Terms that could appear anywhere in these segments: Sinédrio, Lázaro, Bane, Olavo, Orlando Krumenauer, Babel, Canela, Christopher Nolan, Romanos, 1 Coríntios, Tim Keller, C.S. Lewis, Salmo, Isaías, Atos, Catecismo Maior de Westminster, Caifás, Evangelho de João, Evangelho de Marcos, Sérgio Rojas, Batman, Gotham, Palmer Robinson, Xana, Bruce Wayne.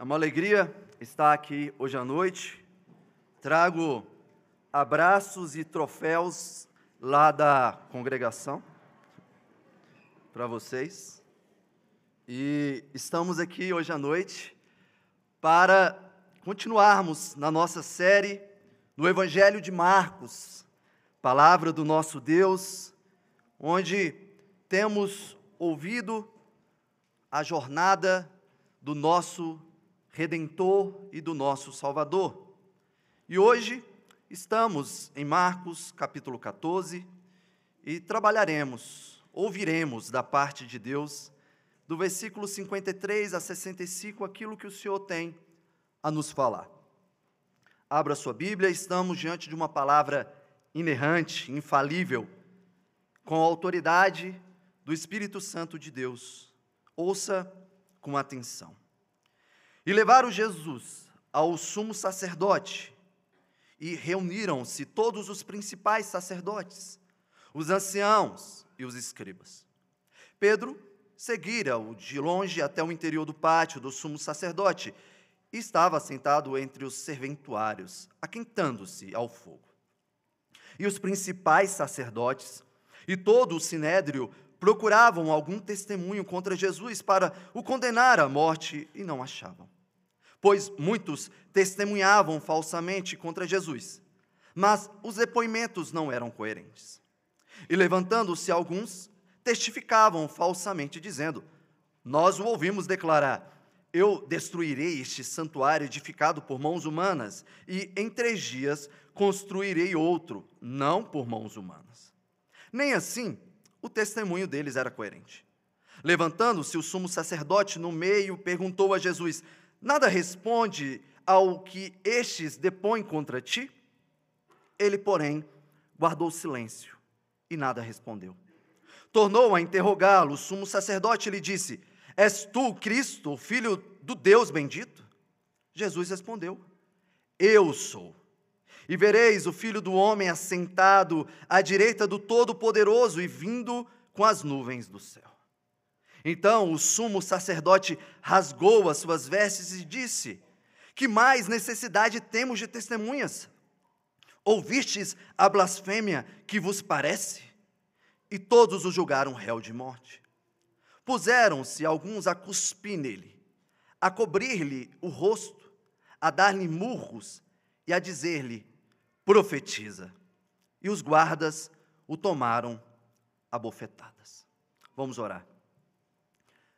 É uma alegria estar aqui hoje à noite. Trago abraços e troféus lá da congregação para vocês. E estamos aqui hoje à noite para continuarmos na nossa série no Evangelho de Marcos, palavra do nosso Deus, onde temos ouvido a jornada do nosso Redentor e do nosso Salvador. E hoje estamos em Marcos, capítulo 14, e trabalharemos, ouviremos da parte de Deus, do versículo 53 a 65, aquilo que o Senhor tem a nos falar. Abra sua Bíblia, estamos diante de uma palavra inerrante, infalível, com a autoridade do Espírito Santo de Deus. Ouça com atenção. E levaram Jesus ao sumo sacerdote, e reuniram-se todos os principais sacerdotes, os anciãos e os escribas. Pedro seguira-o de longe até o interior do pátio do sumo sacerdote, e estava sentado entre os serventuários, aquentando-se ao fogo. E os principais sacerdotes e todo o sinédrio procuravam algum testemunho contra Jesus para o condenar à morte, e não achavam, pois muitos testemunhavam falsamente contra Jesus, mas os depoimentos não eram coerentes. E levantando-se alguns, testificavam falsamente, dizendo: nós o ouvimos declarar, eu destruirei este santuário edificado por mãos humanas, e em 3 dias construirei outro, não por mãos humanas. Nem assim o testemunho deles era coerente. Levantando-se o sumo sacerdote no meio, perguntou a Jesus: nada responde ao que estes depõem contra ti? Ele, porém, guardou silêncio e nada respondeu. Tornou a interrogá-lo o sumo sacerdote, lhe disse: és tu, Cristo, filho do Deus bendito? Jesus respondeu: eu sou. E vereis o Filho do Homem assentado à direita do Todo-Poderoso e vindo com as nuvens do céu. Então o sumo sacerdote rasgou as suas vestes e disse: que mais necessidade temos de testemunhas? Ouvistes a blasfêmia, que vos parece? E todos o julgaram réu de morte. Puseram-se alguns a cuspir nele, a cobrir-lhe o rosto, a dar-lhe murros e a dizer-lhe: profetiza. E os guardas o tomaram a bofetadas. Vamos orar.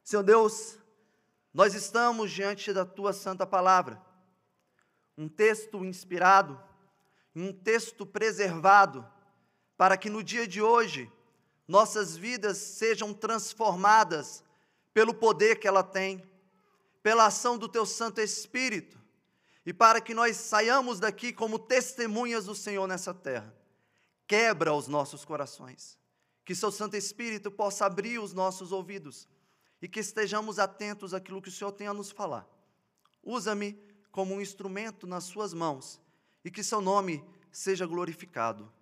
Senhor Deus, nós estamos diante da Tua Santa Palavra, um texto inspirado, um texto preservado, para que no dia de hoje, nossas vidas sejam transformadas pelo poder que ela tem, pela ação do Teu Santo Espírito, e para que nós saiamos daqui como testemunhas do Senhor nessa terra. Quebra os nossos corações, que Seu Santo Espírito possa abrir os nossos ouvidos, e que estejamos atentos àquilo que o Senhor tem a nos falar. Usa-me como um instrumento nas Suas mãos, e que Seu nome seja glorificado,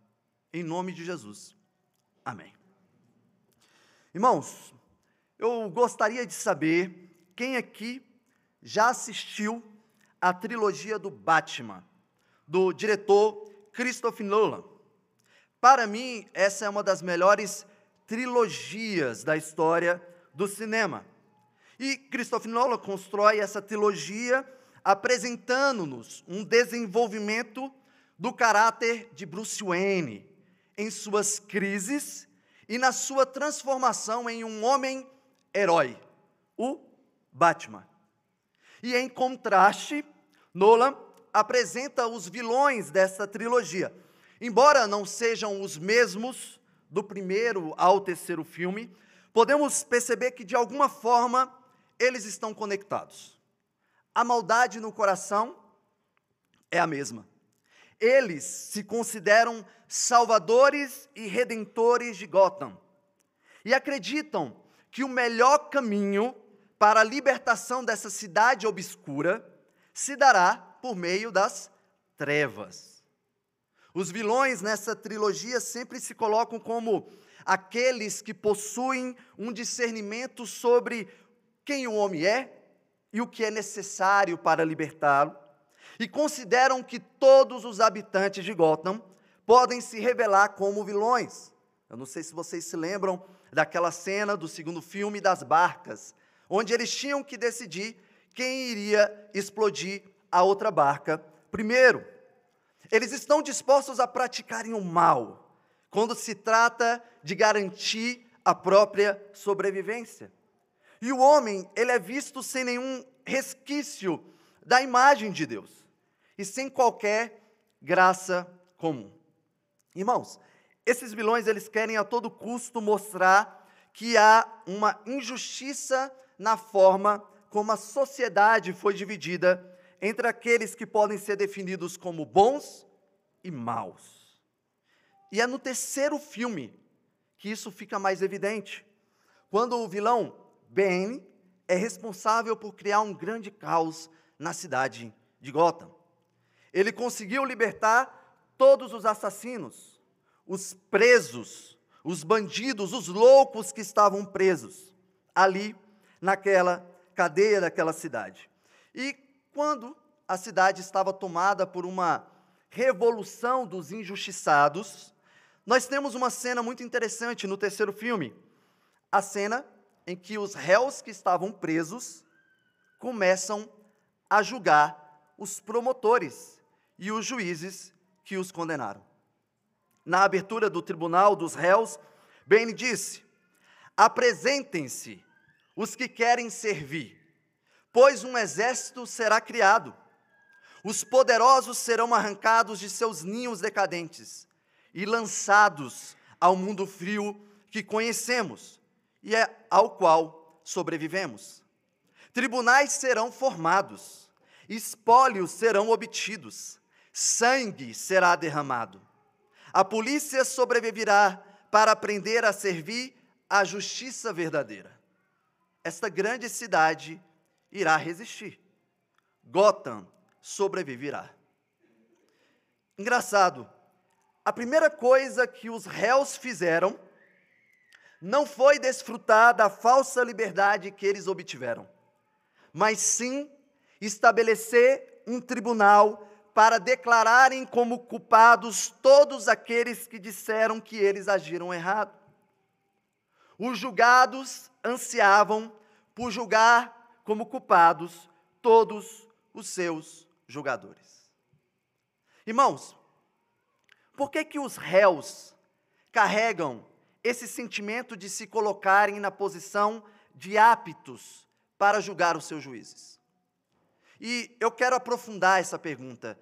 em nome de Jesus. Amém. Irmãos, eu gostaria de saber quem aqui já assistiu a trilogia do Batman, do diretor Christopher Nolan. Para mim, essa é uma das melhores trilogias da história do cinema. E Christopher Nolan constrói essa trilogia apresentando-nos um desenvolvimento do caráter de Bruce Wayne, em suas crises e na sua transformação em um homem-herói, o Batman. E, em contraste, Nolan apresenta os vilões dessa trilogia. Embora não sejam os mesmos do primeiro ao terceiro filme, podemos perceber que, de alguma forma, eles estão conectados. A maldade no coração é a mesma. Eles se consideram salvadores e redentores de Gotham, e acreditam que o melhor caminho para a libertação dessa cidade obscura se dará por meio das trevas. Os vilões nessa trilogia sempre se colocam como aqueles que possuem um discernimento sobre quem o homem é, e o que é necessário para libertá-lo, e consideram que todos os habitantes de Gotham podem se revelar como vilões. Eu não sei se vocês se lembram daquela cena do segundo filme das barcas, onde eles tinham que decidir quem iria explodir a outra barca primeiro. Eles estão dispostos a praticarem o mal, quando se trata de garantir a própria sobrevivência. E o homem, ele é visto sem nenhum resquício da imagem de Deus, e sem qualquer graça comum. Irmãos, esses vilões, eles querem a todo custo mostrar que há uma injustiça na forma como a sociedade foi dividida entre aqueles que podem ser definidos como bons e maus. E é no terceiro filme que isso fica mais evidente, quando o vilão Bane é responsável por criar um grande caos na cidade de Gotham. Ele conseguiu libertar todos os assassinos, os presos, os bandidos, os loucos que estavam presos ali naquela cadeia daquela cidade. E quando a cidade estava tomada por uma revolução dos injustiçados, nós temos uma cena muito interessante no terceiro filme, a cena em que os réus que estavam presos começam a julgar os promotores e os juízes que os condenaram. Na abertura do tribunal dos réus, Bane disse: "Apresentem-se os que querem servir, pois um exército será criado. Os poderosos serão arrancados de seus ninhos decadentes e lançados ao mundo frio que conhecemos e é ao qual sobrevivemos. Tribunais serão formados, espólios serão obtidos, sangue será derramado. A polícia sobreviverá para aprender a servir a justiça verdadeira. Esta grande cidade irá resistir. Gotham sobreviverá." Engraçado, a primeira coisa que os réus fizeram não foi desfrutar da falsa liberdade que eles obtiveram, mas sim estabelecer um tribunal para declararem como culpados todos aqueles que disseram que eles agiram errado. Os julgados ansiavam por julgar como culpados todos os seus julgadores. Irmãos, por que que os réus carregam esse sentimento de se colocarem na posição de aptos para julgar os seus juízes? E eu quero aprofundar essa pergunta.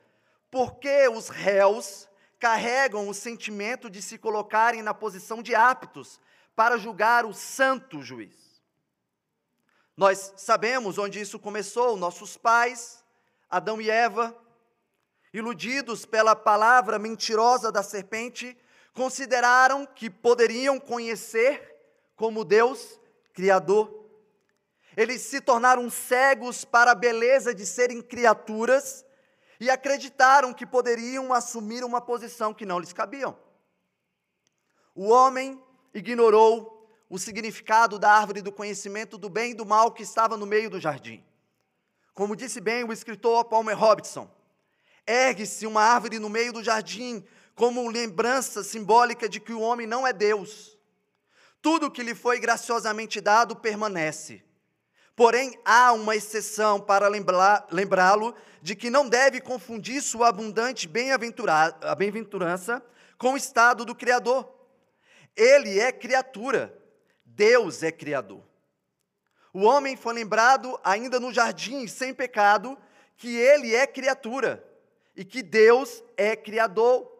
Por que os réus carregam o sentimento de se colocarem na posição de aptos para julgar o santo juiz? Nós sabemos onde isso começou. Nossos pais, Adão e Eva, iludidos pela palavra mentirosa da serpente, consideraram que poderiam conhecer como Deus Criador. Eles se tornaram cegos para a beleza de serem criaturas e acreditaram que poderiam assumir uma posição que não lhes cabiam. O homem ignorou o significado da árvore do conhecimento do bem e do mal que estava no meio do jardim. Como disse bem o escritor Palmer Robinson, ergue-se uma árvore no meio do jardim, como lembrança simbólica de que o homem não é Deus. Tudo que lhe foi graciosamente dado permanece. Porém, há uma exceção para lembrá-lo de que não deve confundir sua abundante bem-aventurança com o estado do Criador. Ele é criatura, Deus é Criador. O homem foi lembrado ainda no jardim, sem pecado, que ele é criatura e que Deus é Criador.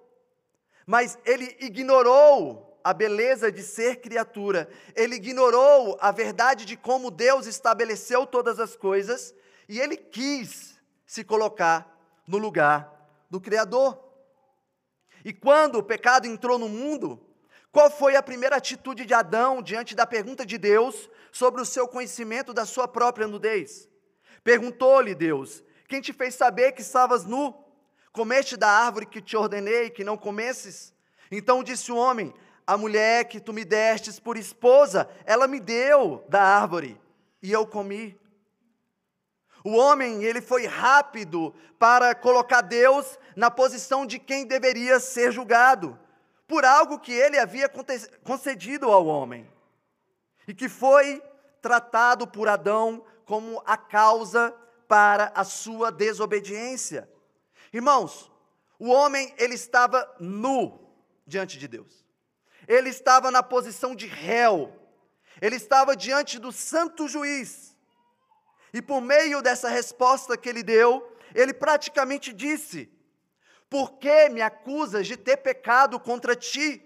Mas ele ignorou a beleza de ser criatura, ele ignorou a verdade de como Deus estabeleceu todas as coisas, e ele quis se colocar no lugar do Criador. E quando o pecado entrou no mundo, qual foi a primeira atitude de Adão diante da pergunta de Deus sobre o seu conhecimento da sua própria nudez? Perguntou-lhe Deus: "Quem te fez saber que estavas nu? Comeste da árvore que te ordenei que não comesses?" Então disse o homem: "A mulher que tu me destes por esposa, ela me deu da árvore, e eu comi." O homem, ele foi rápido para colocar Deus na posição de quem deveria ser julgado, por algo que ele havia concedido ao homem, e que foi tratado por Adão como a causa para a sua desobediência. Irmãos, o homem, ele estava nu diante de Deus, ele estava na posição de réu, ele estava diante do santo juiz, e por meio dessa resposta que ele deu, ele praticamente disse: por que me acusas de ter pecado contra ti,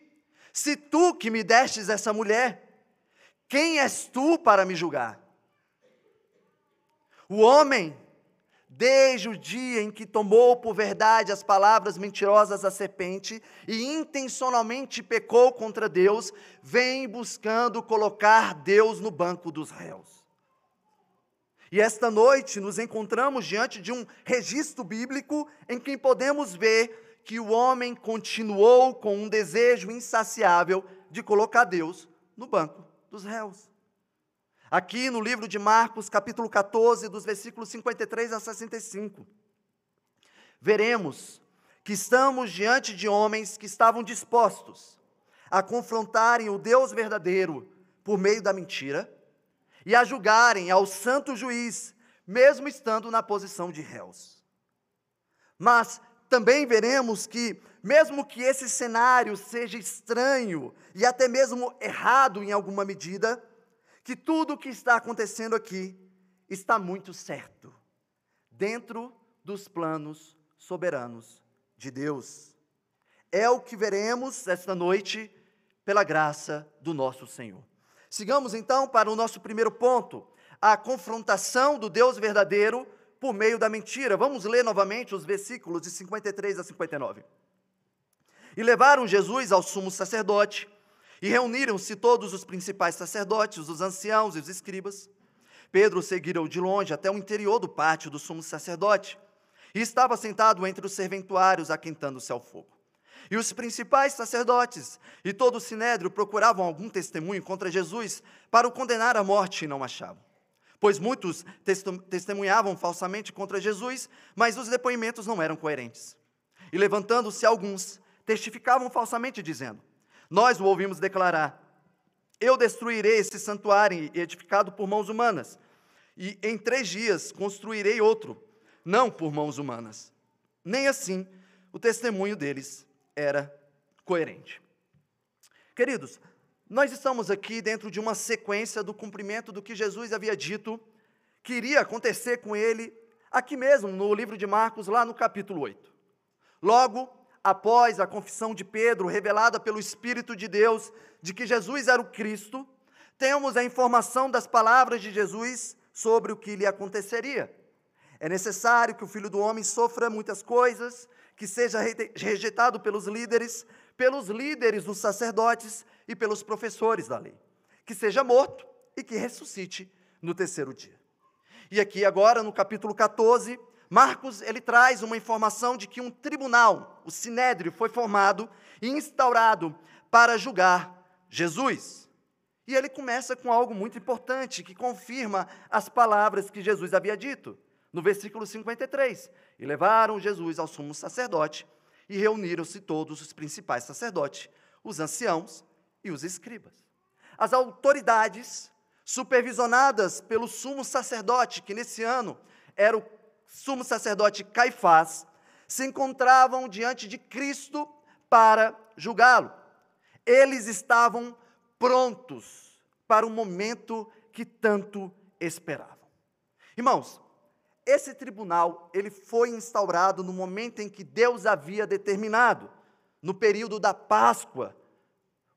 se tu que me destes essa mulher? Quem és tu para me julgar? O homem, desde o dia em que tomou por verdade as palavras mentirosas da serpente e intencionalmente pecou contra Deus, vem buscando colocar Deus no banco dos réus. E esta noite nos encontramos diante de um registro bíblico em que podemos ver que o homem continuou com um desejo insaciável de colocar Deus no banco dos réus. Aqui no livro de Marcos, capítulo 14, dos versículos 53 a 65, veremos que estamos diante de homens que estavam dispostos a confrontarem o Deus verdadeiro por meio da mentira e a julgarem ao santo juiz, mesmo estando na posição de réus. Mas também veremos que, mesmo que esse cenário seja estranho e até mesmo errado em alguma medida, que tudo o que está acontecendo aqui está muito certo, dentro dos planos soberanos de Deus. É o que veremos esta noite, pela graça do nosso Senhor. Sigamos então para o nosso primeiro ponto, a confrontação do Deus verdadeiro por meio da mentira. Vamos ler novamente os versículos de 53 a 59. E levaram Jesus ao sumo sacerdote, e reuniram-se todos os principais sacerdotes, os anciãos e os escribas. Pedro seguiu de longe até o interior do pátio do sumo sacerdote, e estava sentado entre os serventuários, aquentando-se ao fogo. E os principais sacerdotes e todo o sinédrio procuravam algum testemunho contra Jesus para o condenar à morte, e não achavam. Pois muitos testemunhavam falsamente contra Jesus, mas os depoimentos não eram coerentes. E levantando-se alguns, testificavam falsamente, dizendo: nós o ouvimos declarar: eu destruirei esse santuário edificado por mãos humanas, e em 3 dias construirei outro, não por mãos humanas. Nem assim o testemunho deles era coerente. Queridos, nós estamos aqui dentro de uma sequência do cumprimento do que Jesus havia dito que iria acontecer com ele, aqui mesmo no livro de Marcos, lá no capítulo 8. Logo após a confissão de Pedro, revelada pelo Espírito de Deus, de que Jesus era o Cristo, temos a informação das palavras de Jesus sobre o que lhe aconteceria. É necessário que o Filho do Homem sofra muitas coisas, que seja rejeitado pelos líderes dos sacerdotes e pelos professores da lei, que seja morto e que ressuscite no 3º dia. E aqui agora, no capítulo 14, Marcos, ele traz uma informação de que um tribunal, o Sinédrio, foi formado e instaurado para julgar Jesus. E ele começa com algo muito importante, que confirma as palavras que Jesus havia dito. No versículo 53, e levaram Jesus ao sumo sacerdote, e reuniram-se todos os principais sacerdotes, os anciãos e os escribas. As autoridades, supervisionadas pelo sumo sacerdote, que nesse ano era o sumo sacerdote Caifás, se encontravam diante de Cristo para julgá-lo. Eles estavam prontos para o momento que tanto esperavam. Irmãos, esse tribunal, ele foi instaurado no momento em que Deus havia determinado, no período da Páscoa,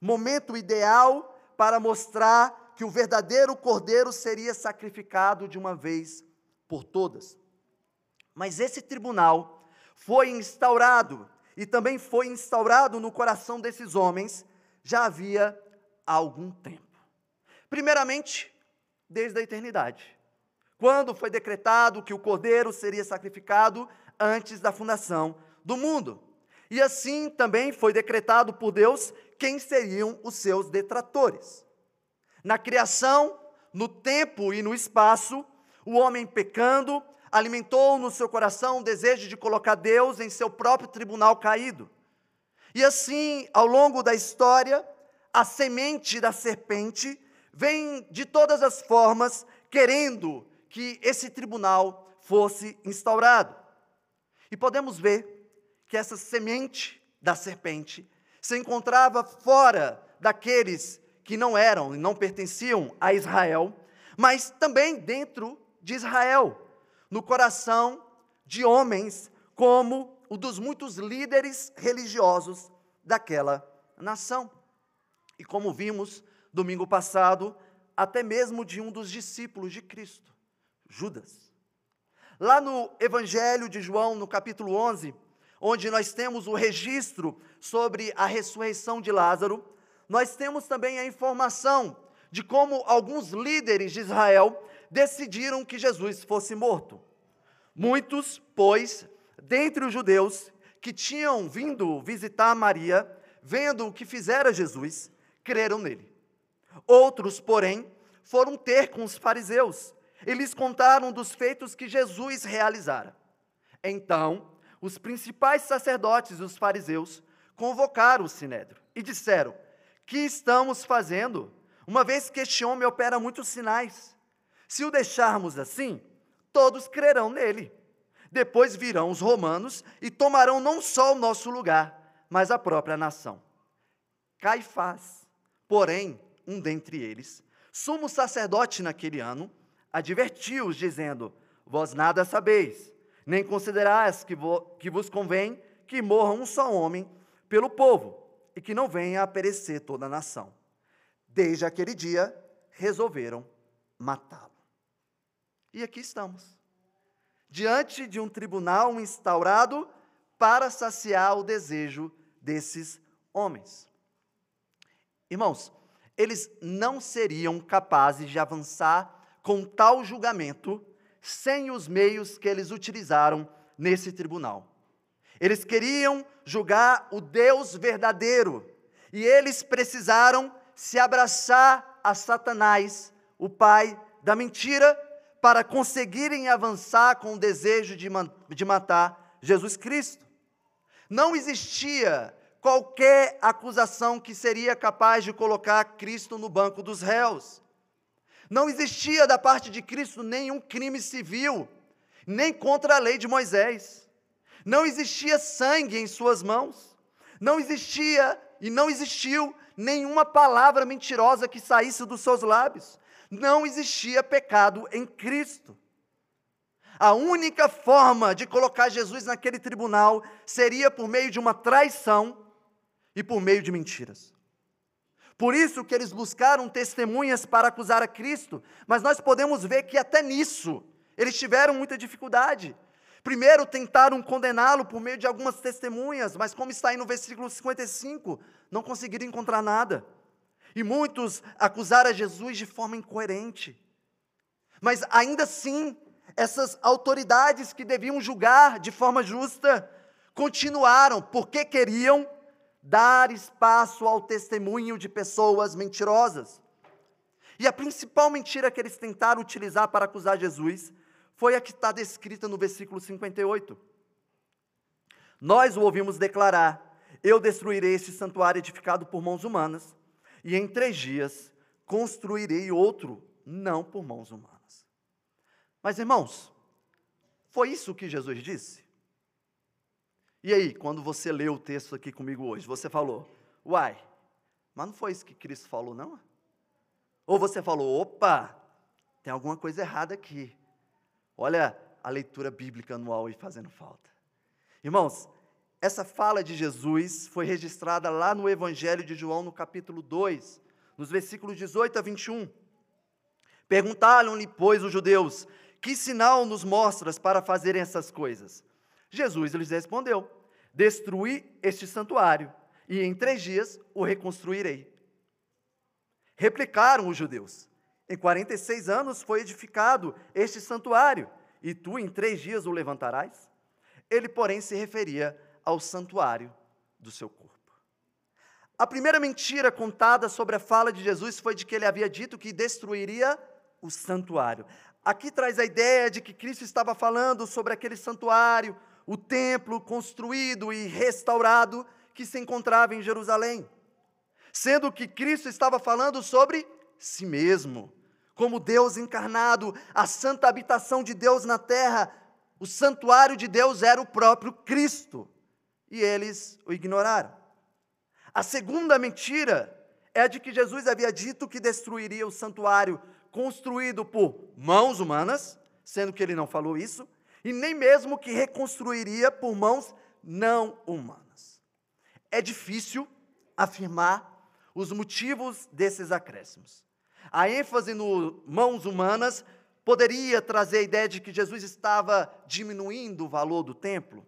momento ideal para mostrar que o verdadeiro Cordeiro seria sacrificado de uma vez por todas. Mas esse tribunal foi instaurado, e também foi instaurado no coração desses homens, já havia algum tempo. Primeiramente, desde a eternidade, quando foi decretado que o Cordeiro seria sacrificado antes da fundação do mundo. E assim também foi decretado por Deus quem seriam os seus detratores. Na criação, no tempo e no espaço, O homem pecando alimentou no seu coração o desejo de colocar Deus em seu próprio tribunal caído. E assim, ao longo da história, a semente da serpente vem de todas as formas querendo que esse tribunal fosse instaurado. E podemos ver que essa semente da serpente se encontrava fora daqueles que não eram e não pertenciam a Israel, mas também dentro de Israel, no coração de homens como o dos muitos líderes religiosos daquela nação. E como vimos domingo passado, até mesmo de um dos discípulos de Cristo, Judas. Lá no Evangelho de João, no capítulo 11, onde nós temos o registro sobre a ressurreição de Lázaro, nós temos também a informação de como alguns líderes de Israel decidiram que Jesus fosse morto. Muitos, pois, dentre os judeus que tinham vindo visitar Maria, vendo o que fizera Jesus, creram nele. Outros, porém, foram ter com os fariseus e lhes contaram dos feitos que Jesus realizara. Então, os principais sacerdotes e os fariseus convocaram o Sinédrio e disseram: "O que estamos fazendo? Uma vez que este homem opera muitos sinais, se o deixarmos assim, todos crerão nele. Depois virão os romanos e tomarão não só o nosso lugar, mas a própria nação." Caifás, porém, um dentre eles, sumo sacerdote naquele ano, advertiu-os, dizendo: "Vós nada sabeis, nem considerais que vos convém que morra um só homem pelo povo, e que não venha a perecer toda a nação." Desde aquele dia, resolveram matá-lo. E aqui estamos, diante de um tribunal instaurado para saciar o desejo desses homens. Irmãos, eles não seriam capazes de avançar com tal julgamento sem os meios que eles utilizaram nesse tribunal. Eles queriam julgar o Deus verdadeiro, e eles precisaram se abraçar a Satanás, o pai da mentira, para conseguirem avançar com o desejo de matar Jesus Cristo. Não existia qualquer acusação que seria capaz de colocar Cristo no banco dos réus. Não existia da parte de Cristo nenhum crime civil, nem contra a lei de Moisés. Não existia sangue em suas mãos. Não existia e não existiu nenhuma palavra mentirosa que saísse dos seus lábios. Não existia pecado em Cristo. A única forma de colocar Jesus naquele tribunal seria por meio de uma traição e por meio de mentiras. Por isso que eles buscaram testemunhas para acusar a Cristo, mas nós podemos ver que até nisso eles tiveram muita dificuldade. Primeiro tentaram condená-lo por meio de algumas testemunhas, mas como está aí no versículo 55, não conseguiram encontrar nada. E muitos acusaram a Jesus de forma incoerente. Mas ainda assim, essas autoridades que deviam julgar de forma justa, continuaram, porque queriam dar espaço ao testemunho de pessoas mentirosas. E a principal mentira que eles tentaram utilizar para acusar Jesus foi a que está descrita no versículo 58. "Nós o ouvimos declarar: eu destruirei este santuário edificado por mãos humanas, e em 3 dias construirei outro, não por mãos humanas." Mas, irmãos, foi isso que Jesus disse? E aí, quando você leu o texto aqui comigo hoje, você falou: "Uai, mas não foi isso que Cristo falou, não?" Ou você falou: "Opa, tem alguma coisa errada aqui. Olha a leitura bíblica anual aí fazendo falta." Irmãos, essa fala de Jesus foi registrada lá no Evangelho de João, no capítulo 2, nos versículos 18 a 21. "Perguntaram-lhe, pois, os judeus: que sinal nos mostras para fazerem essas coisas? Jesus lhes respondeu: destruí este santuário, e em 3 dias o reconstruirei. Replicaram os judeus: em 46 anos foi edificado este santuário, e tu em 3 dias o levantarás?" Ele, porém, se referia ao santuário do seu corpo. A primeira mentira contada sobre a fala de Jesus foi de que ele havia dito que destruiria o santuário. Aqui traz a ideia de que Cristo estava falando sobre aquele santuário, o templo construído e restaurado que se encontrava em Jerusalém, sendo que Cristo estava falando sobre si mesmo, como Deus encarnado, a santa habitação de Deus na terra. O santuário de Deus era o próprio Cristo, e eles o ignoraram. A segunda mentira é a de que Jesus havia dito que destruiria o santuário construído por mãos humanas, sendo que ele não falou isso, e nem mesmo que reconstruiria por mãos não humanas. É difícil afirmar os motivos desses acréscimos. A ênfase no mãos humanas poderia trazer a ideia de que Jesus estava diminuindo o valor do templo,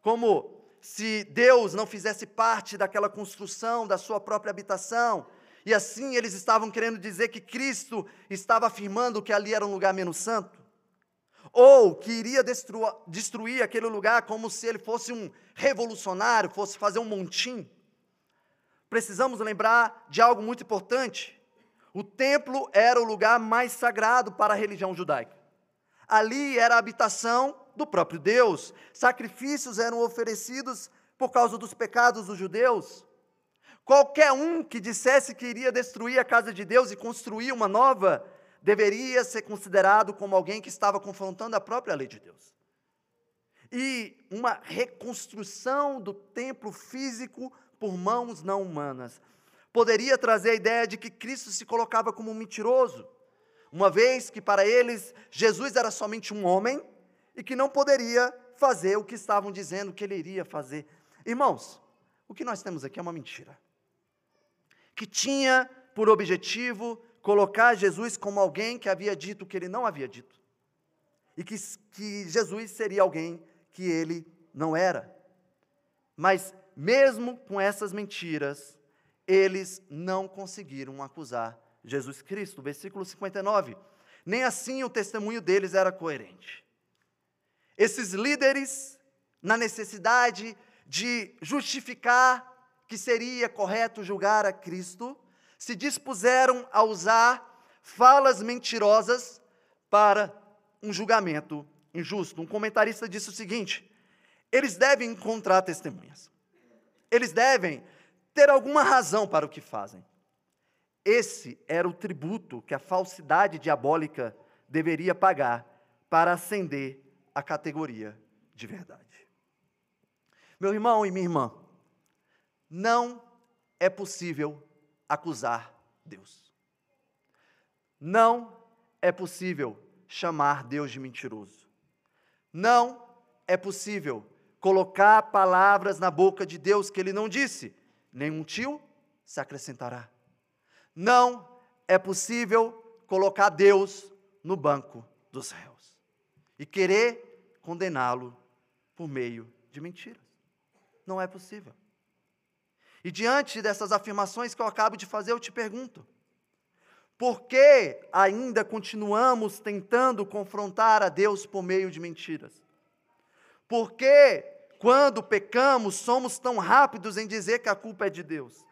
como se Deus não fizesse parte daquela construção da sua própria habitação. E assim eles estavam querendo dizer que Cristo estava afirmando que ali era um lugar menos santo, ou que iria destruir aquele lugar como se ele fosse um revolucionário, fosse fazer um montim. Precisamos lembrar de algo muito importante: o templo era o lugar mais sagrado para a religião judaica. Ali era a habitação do próprio Deus, sacrifícios eram oferecidos por causa dos pecados dos judeus. Qualquer um que dissesse que iria destruir a casa de Deus e construir uma nova, deveria ser considerado como alguém que estava confrontando a própria lei de Deus. E uma reconstrução do templo físico por mãos não humanas poderia trazer a ideia de que Cristo se colocava como um mentiroso, uma vez que para eles Jesus era somente um homem e que não poderia fazer o que estavam dizendo que ele iria fazer. Irmãos, o que nós temos aqui é uma mentira que tinha por objetivo colocar Jesus como alguém que havia dito o que ele não havia dito, e que Jesus seria alguém que ele não era. Mas mesmo com essas mentiras, eles não conseguiram acusar Jesus Cristo. Versículo 59, nem assim o testemunho deles era coerente. Esses líderes, na necessidade de justificar que seria correto julgar a Cristo, se dispuseram a usar falas mentirosas para um julgamento injusto. Um comentarista disse o seguinte: eles devem encontrar testemunhas, eles devem ter alguma razão para o que fazem. Esse era o tributo que a falsidade diabólica deveria pagar para ascender à categoria de verdade. Meu irmão e minha irmã, não é possível acusar Deus. Não é possível chamar Deus de mentiroso. Não é possível colocar palavras na boca de Deus que ele não disse, nenhum tio se acrescentará. Não é possível colocar Deus no banco dos réus e querer condená-lo por meio de mentiras. Não é possível. E diante dessas afirmações que eu acabo de fazer, eu te pergunto: por que ainda continuamos tentando confrontar a Deus por meio de mentiras? Por que, quando pecamos, somos tão rápidos em dizer que a culpa é de Deus?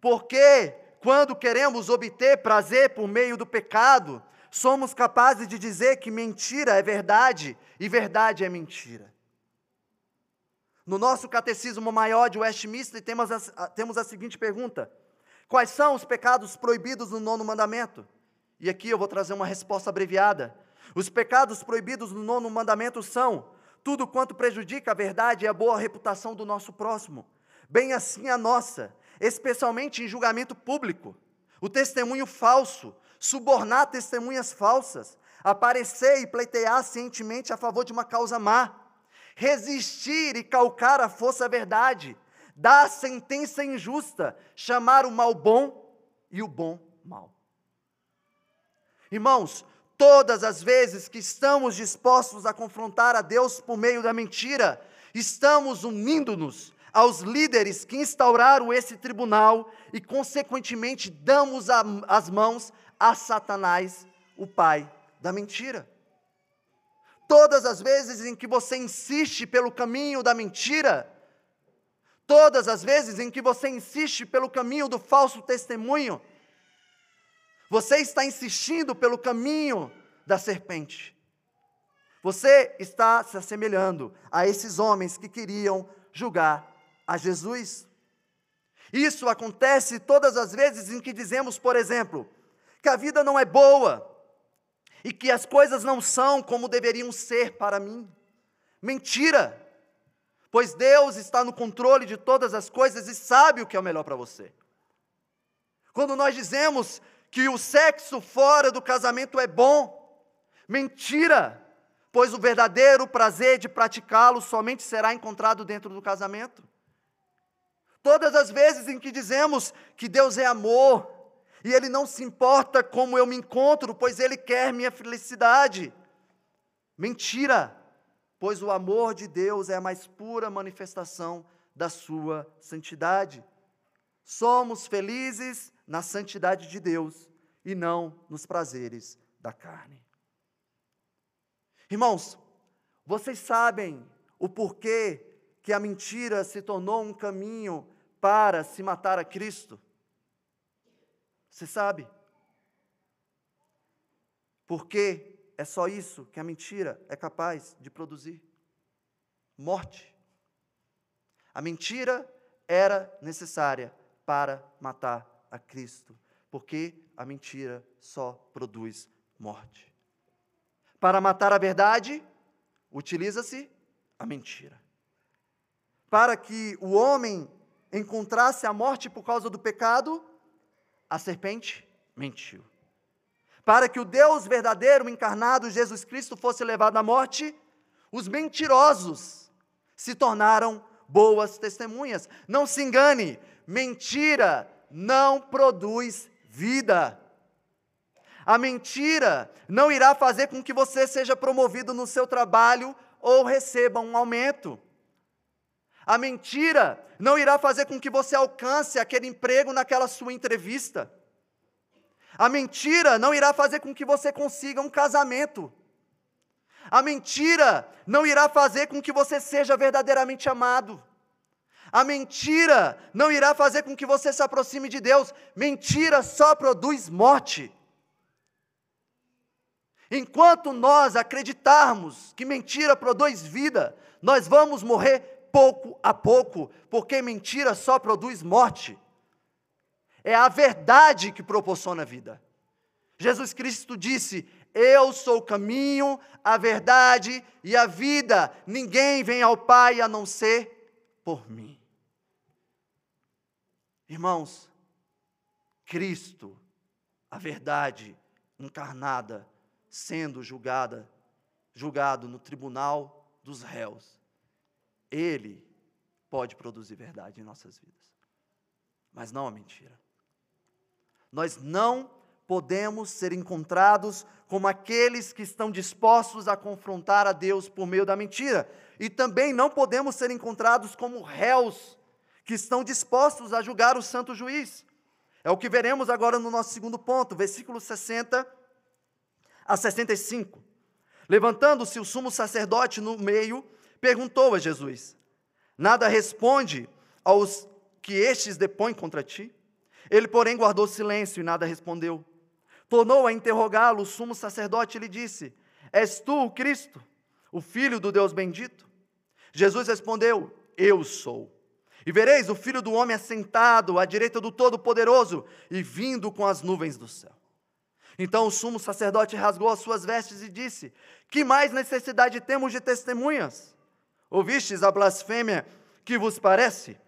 Por que, quando queremos obter prazer por meio do pecado, somos capazes de dizer que mentira é verdade e verdade é mentira? No nosso Catecismo Maior de Westminster, temos a seguinte pergunta: quais são os pecados proibidos no nono mandamento? E aqui eu vou trazer uma resposta abreviada. Os pecados proibidos no nono mandamento são: tudo quanto prejudica a verdade e a boa reputação do nosso próximo, bem assim a nossa, especialmente em julgamento público, o testemunho falso, subornar testemunhas falsas, aparecer e pleitear cientemente a favor de uma causa má, resistir e calcar a força à verdade, dar sentença injusta, chamar o mal bom e o bom mal. Irmãos, todas as vezes que estamos dispostos a confrontar a Deus por meio da mentira, estamos unindo-nos aos líderes que instauraram esse tribunal e, consequentemente, damos as mãos a Satanás, o pai da mentira. Todas as vezes em que você insiste pelo caminho da mentira, todas as vezes em que você insiste pelo caminho do falso testemunho, você está insistindo pelo caminho da serpente. Você está se assemelhando a esses homens que queriam julgar a Jesus. Isso acontece todas as vezes em que dizemos, por exemplo, que a vida não é boa e que as coisas não são como deveriam ser para mim. Mentira! Pois Deus está no controle de todas as coisas e sabe o que é o melhor para você. Quando nós dizemos que o sexo fora do casamento é bom, mentira! Pois o verdadeiro prazer de praticá-lo somente será encontrado dentro do casamento. Todas as vezes em que dizemos que Deus é amor, e Ele não se importa como eu me encontro, pois Ele quer minha felicidade. Mentira! Pois o amor de Deus é a mais pura manifestação da sua santidade. Somos felizes na santidade de Deus, e não nos prazeres da carne. Irmãos, vocês sabem o porquê que a mentira se tornou um caminho para se matar a Cristo? Você sabe? Porque é só isso que a mentira é capaz de produzir. Morte. A mentira era necessária para matar a Cristo, porque a mentira só produz morte. Para matar a verdade, utiliza-se a mentira. Para que o homem encontrasse a morte por causa do pecado, a serpente mentiu. Para que o Deus verdadeiro, encarnado, Jesus Cristo, fosse levado à morte, os mentirosos se tornaram boas testemunhas. Não se engane, mentira não produz vida. A mentira não irá fazer com que você seja promovido no seu trabalho ou receba um aumento. A mentira não irá fazer com que você alcance aquele emprego naquela sua entrevista. A mentira não irá fazer com que você consiga um casamento. A mentira não irá fazer com que você seja verdadeiramente amado. A mentira não irá fazer com que você se aproxime de Deus. Mentira só produz morte. Enquanto nós acreditarmos que mentira produz vida, nós vamos morrer pouco a pouco, porque mentira só produz morte. É a verdade que proporciona a vida. Jesus Cristo disse: eu sou o caminho, a verdade e a vida, ninguém vem ao Pai a não ser por mim. Irmãos, Cristo, a verdade encarnada, sendo julgado no tribunal dos réus, Ele pode produzir verdade em nossas vidas, mas não a mentira. Nós não podemos ser encontrados como aqueles que estão dispostos a confrontar a Deus por meio da mentira, e também não podemos ser encontrados como réus que estão dispostos a julgar o santo juiz. É o que veremos agora no nosso segundo ponto, versículos 60 a 65. Levantando-se o sumo sacerdote no meio, perguntou a Jesus: nada responde aos que estes depõem contra ti? Ele, porém, guardou silêncio e nada respondeu. Tornou a interrogá-lo o sumo sacerdote e lhe disse: és tu o Cristo, o Filho do Deus bendito? Jesus respondeu: eu sou. E vereis o Filho do Homem assentado à direita do Todo-Poderoso e vindo com as nuvens do céu. Então o sumo sacerdote rasgou as suas vestes e disse: que mais necessidade temos de testemunhas? Ouvistes a blasfêmia que vos parece?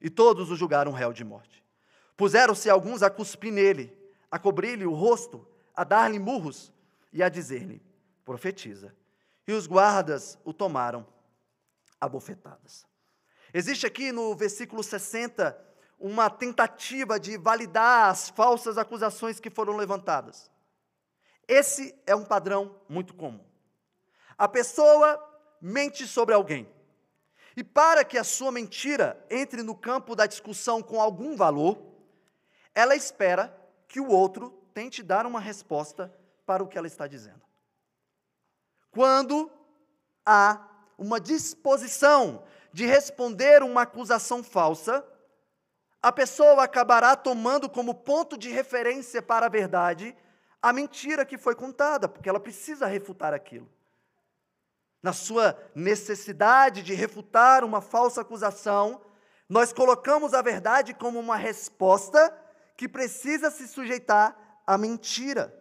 E todos o julgaram réu de morte. Puseram-se alguns a cuspir nele, a cobrir-lhe o rosto, a dar-lhe murros e a dizer-lhe: profetiza. E os guardas o tomaram a bofetadas. Existe aqui no versículo 60 uma tentativa de validar as falsas acusações que foram levantadas. Esse é um padrão muito comum. A pessoa mente sobre alguém, e para que a sua mentira entre no campo da discussão com algum valor, ela espera que o outro tente dar uma resposta para o que ela está dizendo. Quando há uma disposição de responder uma acusação falsa, a pessoa acabará tomando como ponto de referência para a verdade a mentira que foi contada, porque ela precisa refutar aquilo. Na sua necessidade de refutar uma falsa acusação, nós colocamos a verdade como uma resposta que precisa se sujeitar à mentira,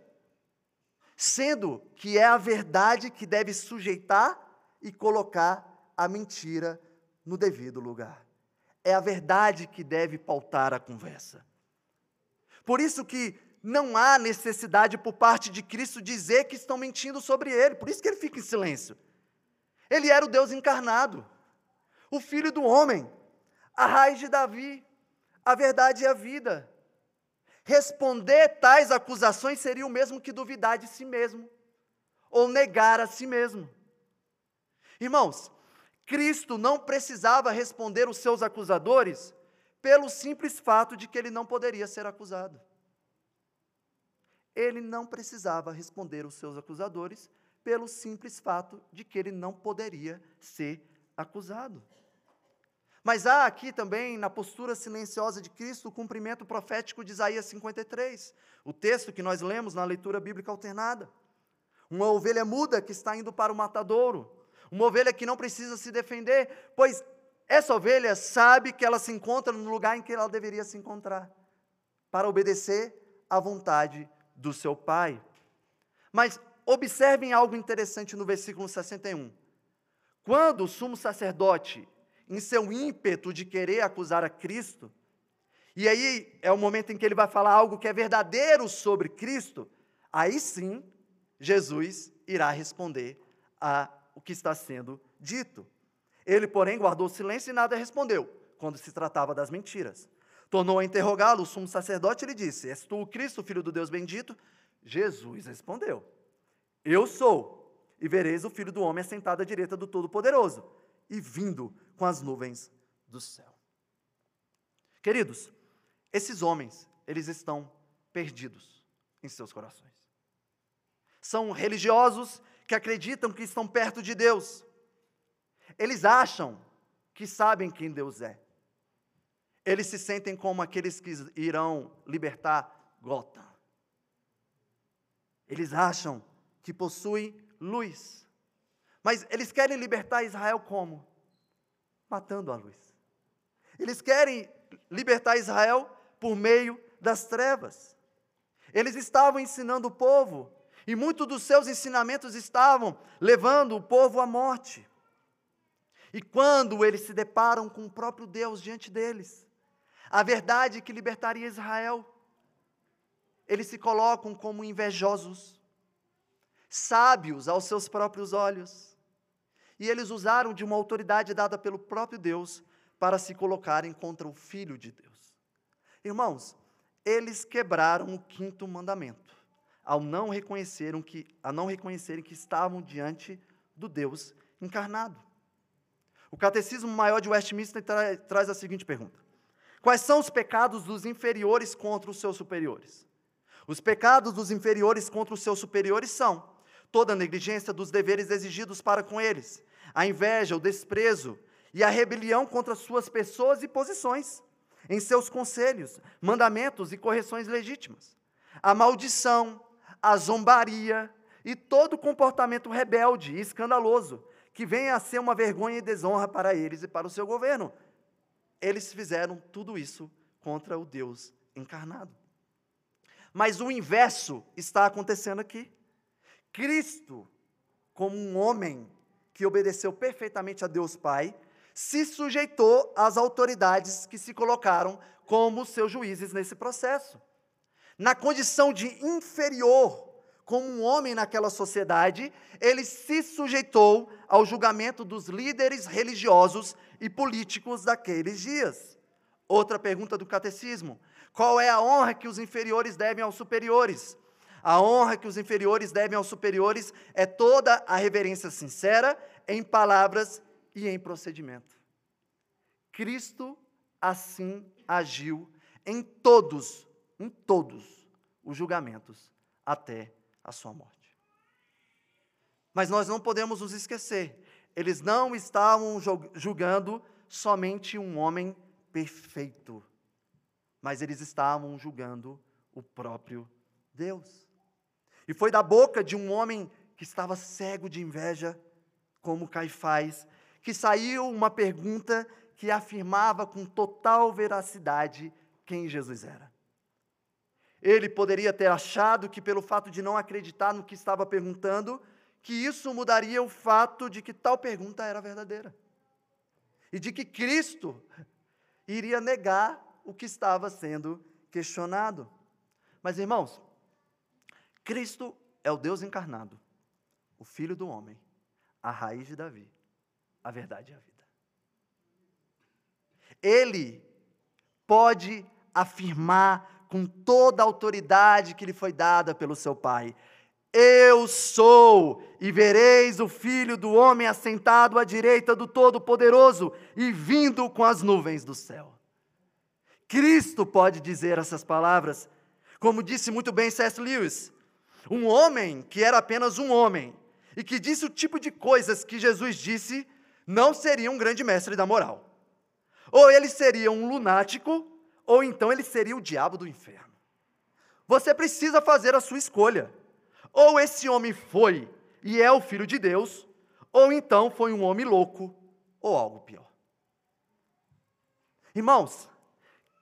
sendo que é a verdade que deve sujeitar e colocar a mentira no devido lugar. É a verdade que deve pautar a conversa. Por isso que não há necessidade por parte de Cristo dizer que estão mentindo sobre ele, por isso que ele fica em silêncio. Ele era o Deus encarnado, o Filho do Homem, a raiz de Davi, a verdade e a vida. Responder tais acusações seria o mesmo que duvidar de si mesmo, ou negar a si mesmo. Irmãos, Cristo não precisava responder os seus acusadores pelo simples fato de que ele não poderia ser acusado. Ele não precisava responder os seus acusadores pelo simples fato de que ele não poderia ser acusado. Mas há aqui também, na postura silenciosa de Cristo, o cumprimento profético de Isaías 53, o texto que nós lemos na leitura bíblica alternada. Uma ovelha muda que está indo para o matadouro, uma ovelha que não precisa se defender, pois essa ovelha sabe que ela se encontra no lugar em que ela deveria se encontrar, para obedecer à vontade do seu Pai. Mas observem algo interessante no versículo 61. Quando o sumo sacerdote, em seu ímpeto de querer acusar a Cristo, e aí é o momento em que ele vai falar algo que é verdadeiro sobre Cristo, aí sim, Jesus irá responder a o que está sendo dito. Ele, porém, guardou silêncio e nada respondeu, quando se tratava das mentiras. Tornou a interrogá-lo o sumo sacerdote e lhe disse: És tu o Cristo, Filho do Deus bendito? Jesus respondeu: Eu sou, e vereis o Filho do Homem assentado à direita do Todo-Poderoso, e vindo com as nuvens do céu. Queridos, esses homens, eles estão perdidos em seus corações. São religiosos que acreditam que estão perto de Deus. Eles acham que sabem quem Deus é. Eles se sentem como aqueles que irão libertar Gotham. Eles acham que possuem luz. Mas eles querem libertar Israel como? Matando a luz. Eles querem libertar Israel por meio das trevas. Eles estavam ensinando o povo, e muitos dos seus ensinamentos estavam levando o povo à morte. E quando eles se deparam com o próprio Deus diante deles, a verdade que libertaria Israel, eles se colocam como invejosos, sábios aos seus próprios olhos, e eles usaram de uma autoridade dada pelo próprio Deus para se colocarem contra o Filho de Deus. Irmãos, eles quebraram o quinto mandamento, ao não reconhecerem que estavam diante do Deus encarnado. O Catecismo Maior de Westminster traz a seguinte pergunta: quais são os pecados dos inferiores contra os seus superiores? Os pecados dos inferiores contra os seus superiores são toda a negligência dos deveres exigidos para com eles, a inveja, o desprezo e a rebelião contra suas pessoas e posições, em seus conselhos, mandamentos e correções legítimas, a maldição, a zombaria e todo comportamento rebelde e escandaloso, que venha a ser uma vergonha e desonra para eles e para o seu governo. Eles fizeram tudo isso contra o Deus encarnado. Mas o inverso está acontecendo aqui. Cristo, como um homem que obedeceu perfeitamente a Deus Pai, se sujeitou às autoridades que se colocaram como seus juízes nesse processo. Na condição de inferior, como um homem naquela sociedade, ele se sujeitou ao julgamento dos líderes religiosos e políticos daqueles dias. Outra pergunta do Catecismo: qual é a honra que os inferiores devem aos superiores? A honra que os inferiores devem aos superiores é toda a reverência sincera em palavras e em procedimento. Cristo assim agiu em todos os julgamentos até a sua morte. Mas nós não podemos nos esquecer, eles não estavam julgando somente um homem perfeito, mas eles estavam julgando o próprio Deus. E foi da boca de um homem que estava cego de inveja, como Caifás, que saiu uma pergunta que afirmava com total veracidade quem Jesus era. Ele poderia ter achado que, pelo fato de não acreditar no que estava perguntando, que isso mudaria o fato de que tal pergunta era verdadeira. E de que Cristo iria negar o que estava sendo questionado. Mas, irmãos, Cristo é o Deus encarnado, o Filho do homem, a raiz de Davi, a verdade e a vida. Ele pode afirmar com toda a autoridade que lhe foi dada pelo seu Pai: eu sou, e vereis o Filho do homem assentado à direita do Todo-Poderoso e vindo com as nuvens do céu. Cristo pode dizer essas palavras, como disse muito bem C.S. Lewis, um homem que era apenas um homem, e que disse o tipo de coisas que Jesus disse, não seria um grande mestre da moral. Ou ele seria um lunático, ou então ele seria o diabo do inferno. Você precisa fazer a sua escolha. Ou esse homem foi e é o Filho de Deus, ou então foi um homem louco, ou algo pior. Irmãos,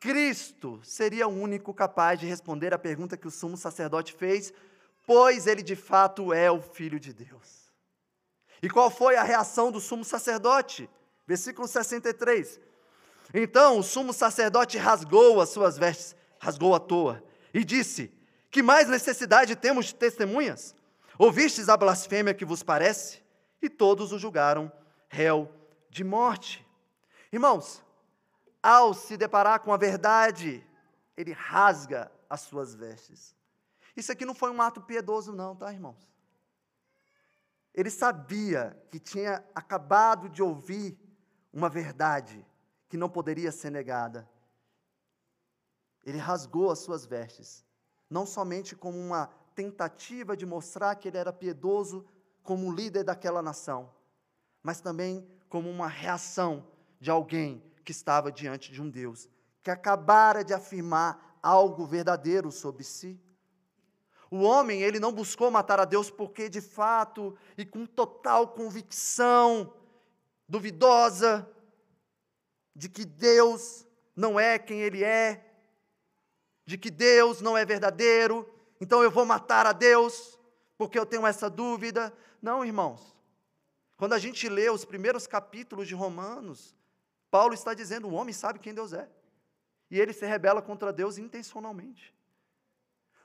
Cristo seria o único capaz de responder à pergunta que o sumo sacerdote fez, pois ele de fato é o Filho de Deus. E qual foi a reação do sumo sacerdote? Versículo 63. Então o sumo sacerdote rasgou as suas vestes, rasgou à toa, e disse: que mais necessidade temos de testemunhas? Ouvistes a blasfêmia que vos parece? E todos o julgaram réu de morte. Irmãos, ao se deparar com a verdade, ele rasga as suas vestes. Isso aqui não foi um ato piedoso não, tá, irmãos? Ele sabia que tinha acabado de ouvir uma verdade que não poderia ser negada. Ele rasgou as suas vestes, não somente como uma tentativa de mostrar que ele era piedoso como líder daquela nação, mas também como uma reação de alguém que estava diante de um Deus, que acabara de afirmar algo verdadeiro sobre si. O homem, ele não buscou matar a Deus porque, de fato, e com total convicção duvidosa, de que Deus não é quem Ele é, de que Deus não é verdadeiro, então eu vou matar a Deus, porque eu tenho essa dúvida. Não, irmãos. Quando a gente lê os primeiros capítulos de Romanos, Paulo está dizendo: o homem sabe quem Deus é, e ele se rebela contra Deus intencionalmente.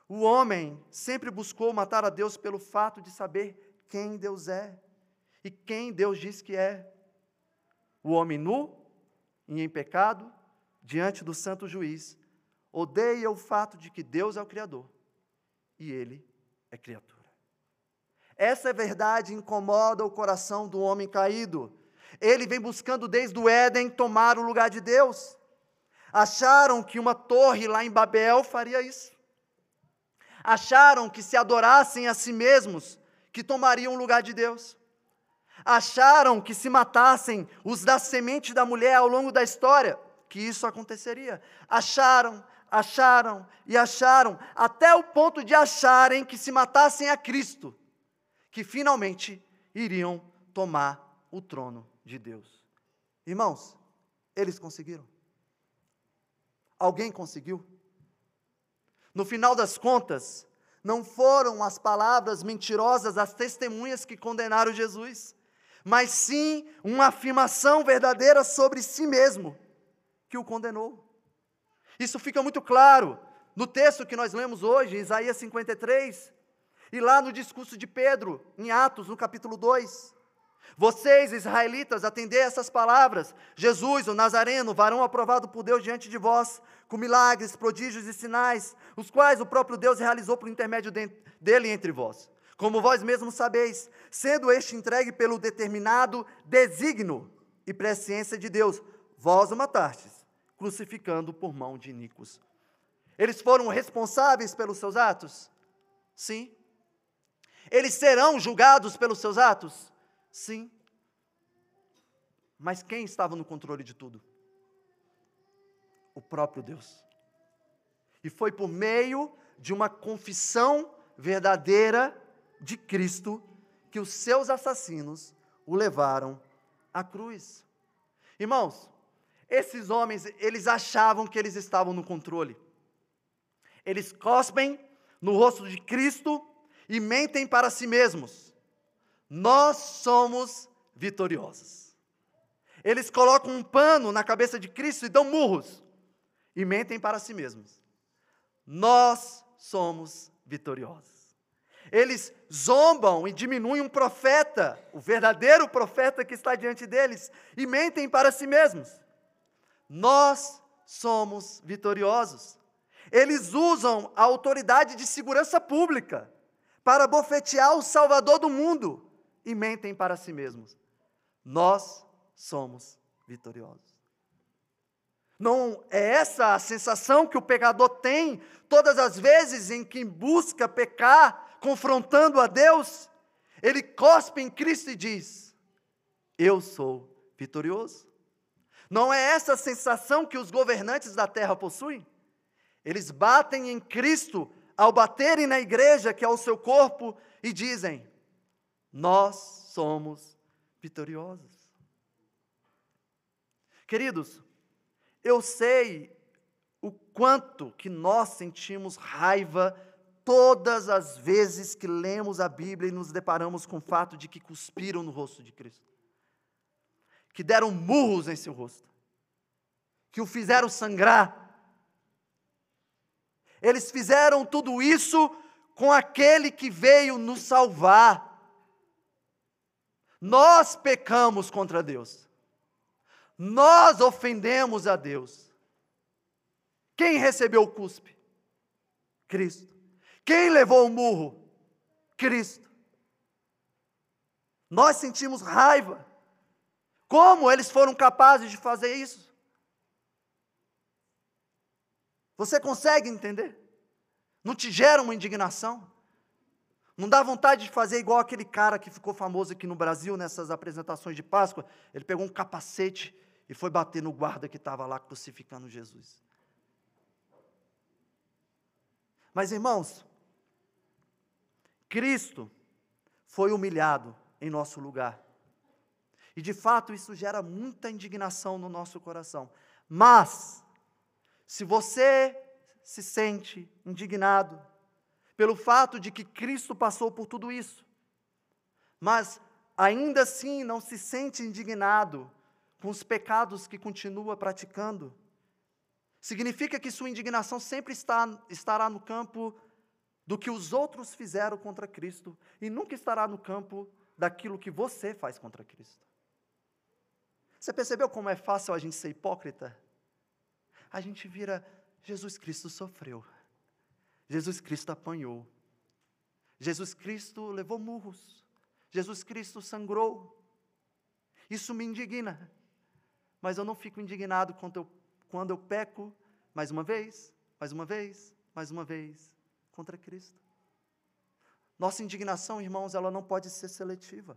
O homem sempre buscou matar a Deus pelo fato de saber quem Deus é, e quem Deus diz que é. O homem nu e em pecado, diante do santo juiz, odeia o fato de que Deus é o Criador e Ele é criatura. Essa verdade incomoda o coração do homem caído. Ele vem buscando desde o Éden tomar o lugar de Deus. Acharam que uma torre lá em Babel faria isso. Acharam que se adorassem a si mesmos, que tomariam o lugar de Deus. Acharam que se matassem os da semente da mulher ao longo da história, que isso aconteceria. Acharam, até o ponto de acharem que se matassem a Cristo, que finalmente iriam tomar o trono de Deus. Irmãos, eles conseguiram? Alguém conseguiu? No final das contas, não foram as palavras mentirosas as testemunhas que condenaram Jesus, mas sim uma afirmação verdadeira sobre si mesmo que o condenou. Isso fica muito claro no texto que nós lemos hoje, Isaías 53, e lá no discurso de Pedro, em Atos, no capítulo 2. Vocês, israelitas, atendei essas palavras: Jesus, o Nazareno, varão aprovado por Deus diante de vós, com milagres, prodígios e sinais, os quais o próprio Deus realizou por intermédio dele entre vós, como vós mesmos sabeis, sendo este entregue pelo determinado desígnio e presciência de Deus, vós o matastes, crucificando por mão de iníquos. Eles foram responsáveis pelos seus atos? Sim. Eles serão julgados pelos seus atos? Sim. Mas quem estava no controle de tudo? O próprio Deus. E foi por meio de uma confissão verdadeira de Cristo, que os seus assassinos o levaram à cruz. Irmãos, esses homens, eles achavam que eles estavam no controle. Eles cospem no rosto de Cristo e mentem para si mesmos. Nós somos vitoriosos. Eles colocam um pano na cabeça de Cristo e dão murros. E mentem para si mesmos. Nós somos vitoriosos. Eles zombam e diminuem um profeta, o verdadeiro profeta que está diante deles, e mentem para si mesmos. Nós somos vitoriosos. Eles usam a autoridade de segurança pública para bofetear o Salvador do mundo e mentem para si mesmos. Nós somos vitoriosos. Não é essa a sensação que o pecador tem todas as vezes em que busca pecar, confrontando a Deus? Ele cospe em Cristo e diz: eu sou vitorioso. Não é essa a sensação que os governantes da terra possuem? Eles batem em Cristo ao baterem na igreja, que é o seu corpo, e dizem: nós somos vitoriosos. Queridos, eu sei o quanto que nós sentimos raiva todas as vezes que lemos a Bíblia e nos deparamos com o fato de que cuspiram no rosto de Cristo, que deram murros em seu rosto, que o fizeram sangrar. Eles fizeram tudo isso com aquele que veio nos salvar. Nós pecamos contra Deus. Nós ofendemos a Deus. Quem recebeu o cuspe? Cristo. Quem levou o murro? Cristo. Nós sentimos raiva. Como eles foram capazes de fazer isso? Você consegue entender? Não te gera uma indignação? Não dá vontade de fazer igual aquele cara que ficou famoso aqui no Brasil, nessas apresentações de Páscoa? Ele pegou um capacete e foi bater no guarda que estava lá crucificando Jesus. Mas, irmãos, Cristo foi humilhado em nosso lugar. E, de fato, isso gera muita indignação no nosso coração. Mas, se você se sente indignado pelo fato de que Cristo passou por tudo isso, mas ainda assim não se sente indignado com os pecados que continua praticando, significa que sua indignação sempre estará no campo do que os outros fizeram contra Cristo e nunca estará no campo daquilo que você faz contra Cristo. Você percebeu como é fácil a gente ser hipócrita? A gente vira: Jesus Cristo sofreu, Jesus Cristo apanhou, Jesus Cristo levou murros, Jesus Cristo sangrou. Isso me indigna, mas eu não fico indignado quando eu peco mais uma vez, contra Cristo. Nossa indignação, irmãos, ela não pode ser seletiva.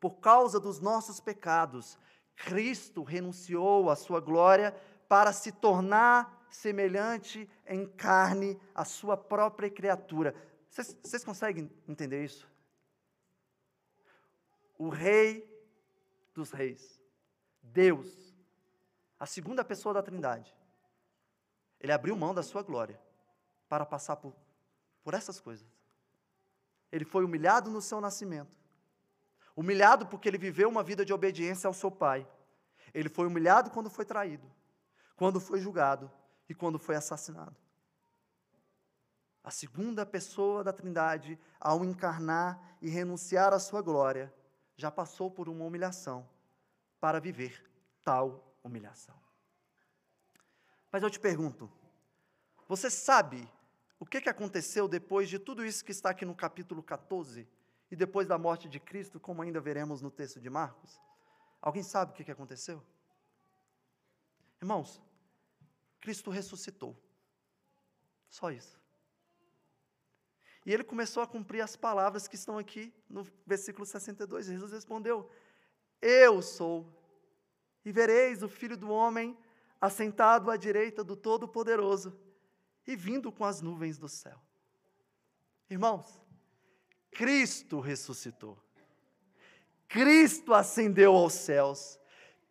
Por causa dos nossos pecados, Cristo renunciou à sua glória para se tornar semelhante em carne à sua própria criatura. Vocês conseguem entender isso? O Rei dos Reis, Deus, a segunda pessoa da Trindade, ele abriu mão da sua glória para passar por essas coisas. Ele foi humilhado no seu nascimento. Humilhado porque ele viveu uma vida de obediência ao seu pai. Ele foi humilhado quando foi traído, quando foi julgado e quando foi assassinado. A segunda pessoa da Trindade, ao encarnar e renunciar à sua glória, já passou por uma humilhação para viver tal humilhação. Mas eu te pergunto, você sabe o que aconteceu depois de tudo isso que está aqui no capítulo 14? E depois da morte de Cristo, como ainda veremos no texto de Marcos? Alguém sabe o que aconteceu? Irmãos, Cristo ressuscitou. Só isso. E ele começou a cumprir as palavras que estão aqui no versículo 62. Jesus respondeu: eu sou, e vereis o Filho do Homem assentado à direita do Todo-Poderoso, e vindo com as nuvens do céu. Irmãos, Cristo ressuscitou. Cristo ascendeu aos céus.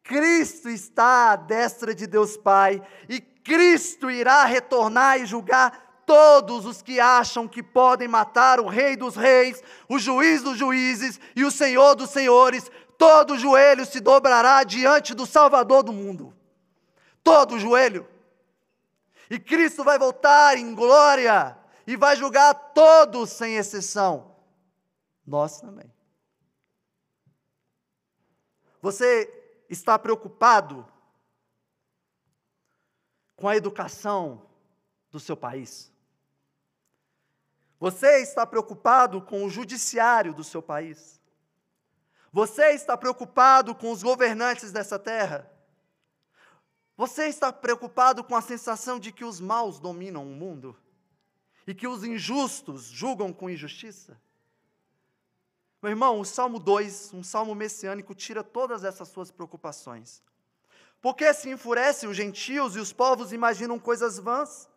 Cristo está à destra de Deus Pai. E Cristo irá retornar e julgar todos os que acham que podem matar o Rei dos Reis, o Juiz dos Juízes e o Senhor dos Senhores. Todo joelho se dobrará diante do Salvador do mundo. Todo joelho. E Cristo vai voltar em glória e vai julgar todos sem exceção. Nós também. Você está preocupado com a educação do seu país? Você está preocupado com o judiciário do seu país? Você está preocupado com os governantes dessa terra? Você está preocupado com a sensação de que os maus dominam o mundo? E que os injustos julgam com injustiça? Meu irmão, o Salmo 2, um salmo messiânico, tira todas essas suas preocupações. Porque se enfurecem os gentios e os povos imaginam coisas vãs?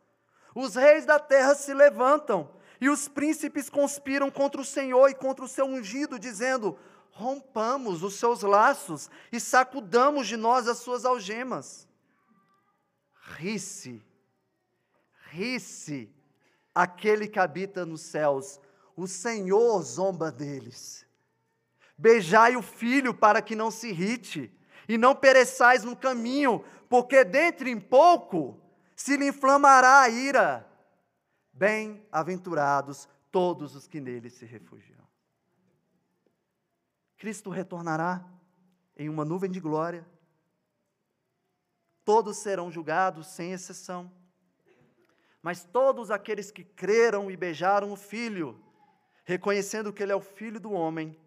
Os reis da terra se levantam e os príncipes conspiram contra o Senhor e contra o seu ungido, dizendo: rompamos os seus laços e sacudamos de nós as suas algemas. Ri-se, ri-se aquele que habita nos céus, o Senhor zomba deles. Beijai o filho para que não se irrite, e não pereçais no caminho, porque dentro em pouco se lhe inflamará a ira. Bem-aventurados todos os que nele se refugiam. Cristo retornará em uma nuvem de glória. Todos serão julgados sem exceção. Mas todos aqueles que creram e beijaram o Filho, reconhecendo que Ele é o Filho do homem,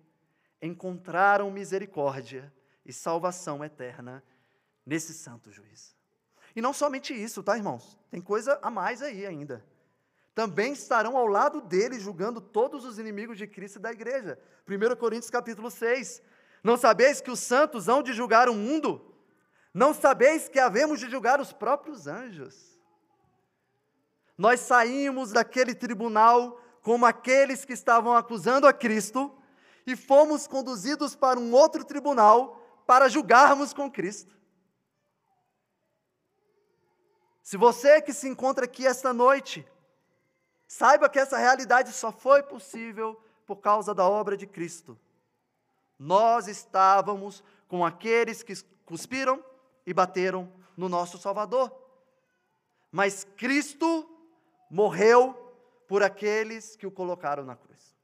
encontraram misericórdia e salvação eterna nesse santo juízo. E não somente isso, tá, irmãos? Tem coisa a mais aí ainda. Também estarão ao lado dele, julgando todos os inimigos de Cristo e da igreja. 1 Coríntios capítulo 6. Não sabeis que os santos hão de julgar o mundo? Não sabeis que havemos de julgar os próprios anjos? Nós saímos daquele tribunal como aqueles que estavam acusando a Cristo e fomos conduzidos para um outro tribunal para julgarmos com Cristo. Se você que se encontra aqui esta noite, saiba que essa realidade só foi possível por causa da obra de Cristo. Nós estávamos com aqueles que cuspiram e bateram no nosso Salvador. Mas Cristo morreu por aqueles que o colocaram na cruz.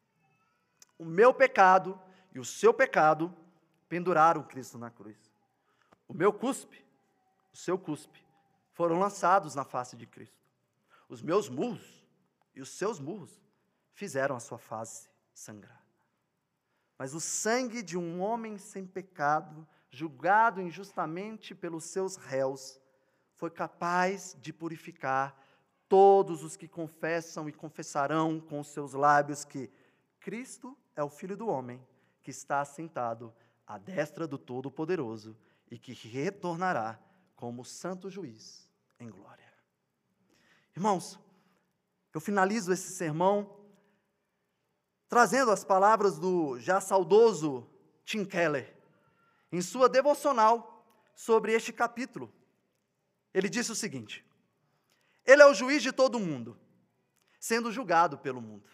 O meu pecado e o seu pecado penduraram Cristo na cruz. O meu cuspe, o seu cuspe, foram lançados na face de Cristo. Os meus murros e os seus murros fizeram a sua face sangrar. Mas o sangue de um homem sem pecado, julgado injustamente pelos seus réus, foi capaz de purificar todos os que confessam e confessarão com os seus lábios que Cristo é o Filho do homem, que está assentado à destra do Todo-Poderoso e que retornará como santo juiz em glória. Irmãos, eu finalizo esse sermão trazendo as palavras do já saudoso Tim Keller, em sua devocional sobre este capítulo. Ele disse o seguinte: Ele é o juiz de todo mundo, sendo julgado pelo mundo.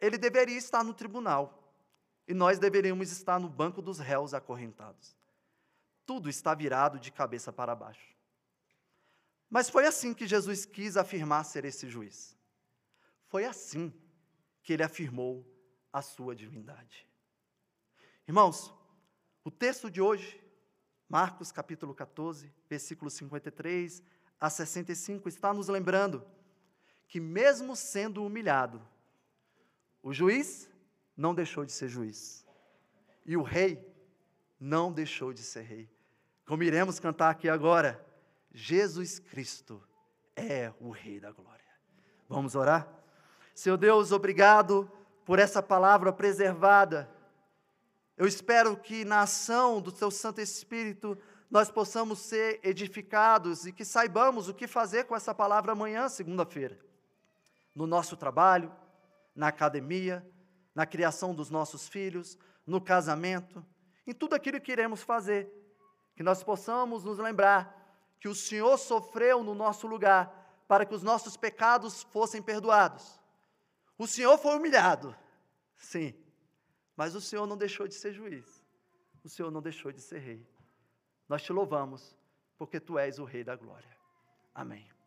Ele deveria estar no tribunal, e nós deveríamos estar no banco dos réus acorrentados. Tudo está virado de cabeça para baixo. Mas foi assim que Jesus quis afirmar ser esse juiz. Foi assim que ele afirmou a sua divindade. Irmãos, o texto de hoje, Marcos capítulo 14, versículos 53 a 65, está nos lembrando que mesmo sendo humilhado, o juiz não deixou de ser juiz, e o rei não deixou de ser rei. Como iremos cantar aqui agora, Jesus Cristo é o Rei da Glória. Vamos orar? Senhor Deus, obrigado por essa palavra preservada. Eu espero que na ação do Teu Santo Espírito nós possamos ser edificados e que saibamos o que fazer com essa palavra amanhã, segunda-feira, no nosso trabalho, na academia, na criação dos nossos filhos, no casamento, em tudo aquilo que iremos fazer, que nós possamos nos lembrar que o Senhor sofreu no nosso lugar, para que os nossos pecados fossem perdoados. O Senhor foi humilhado, sim, mas o Senhor não deixou de ser juiz, o Senhor não deixou de ser rei. Nós te louvamos, porque Tu és o Rei da Glória. Amém.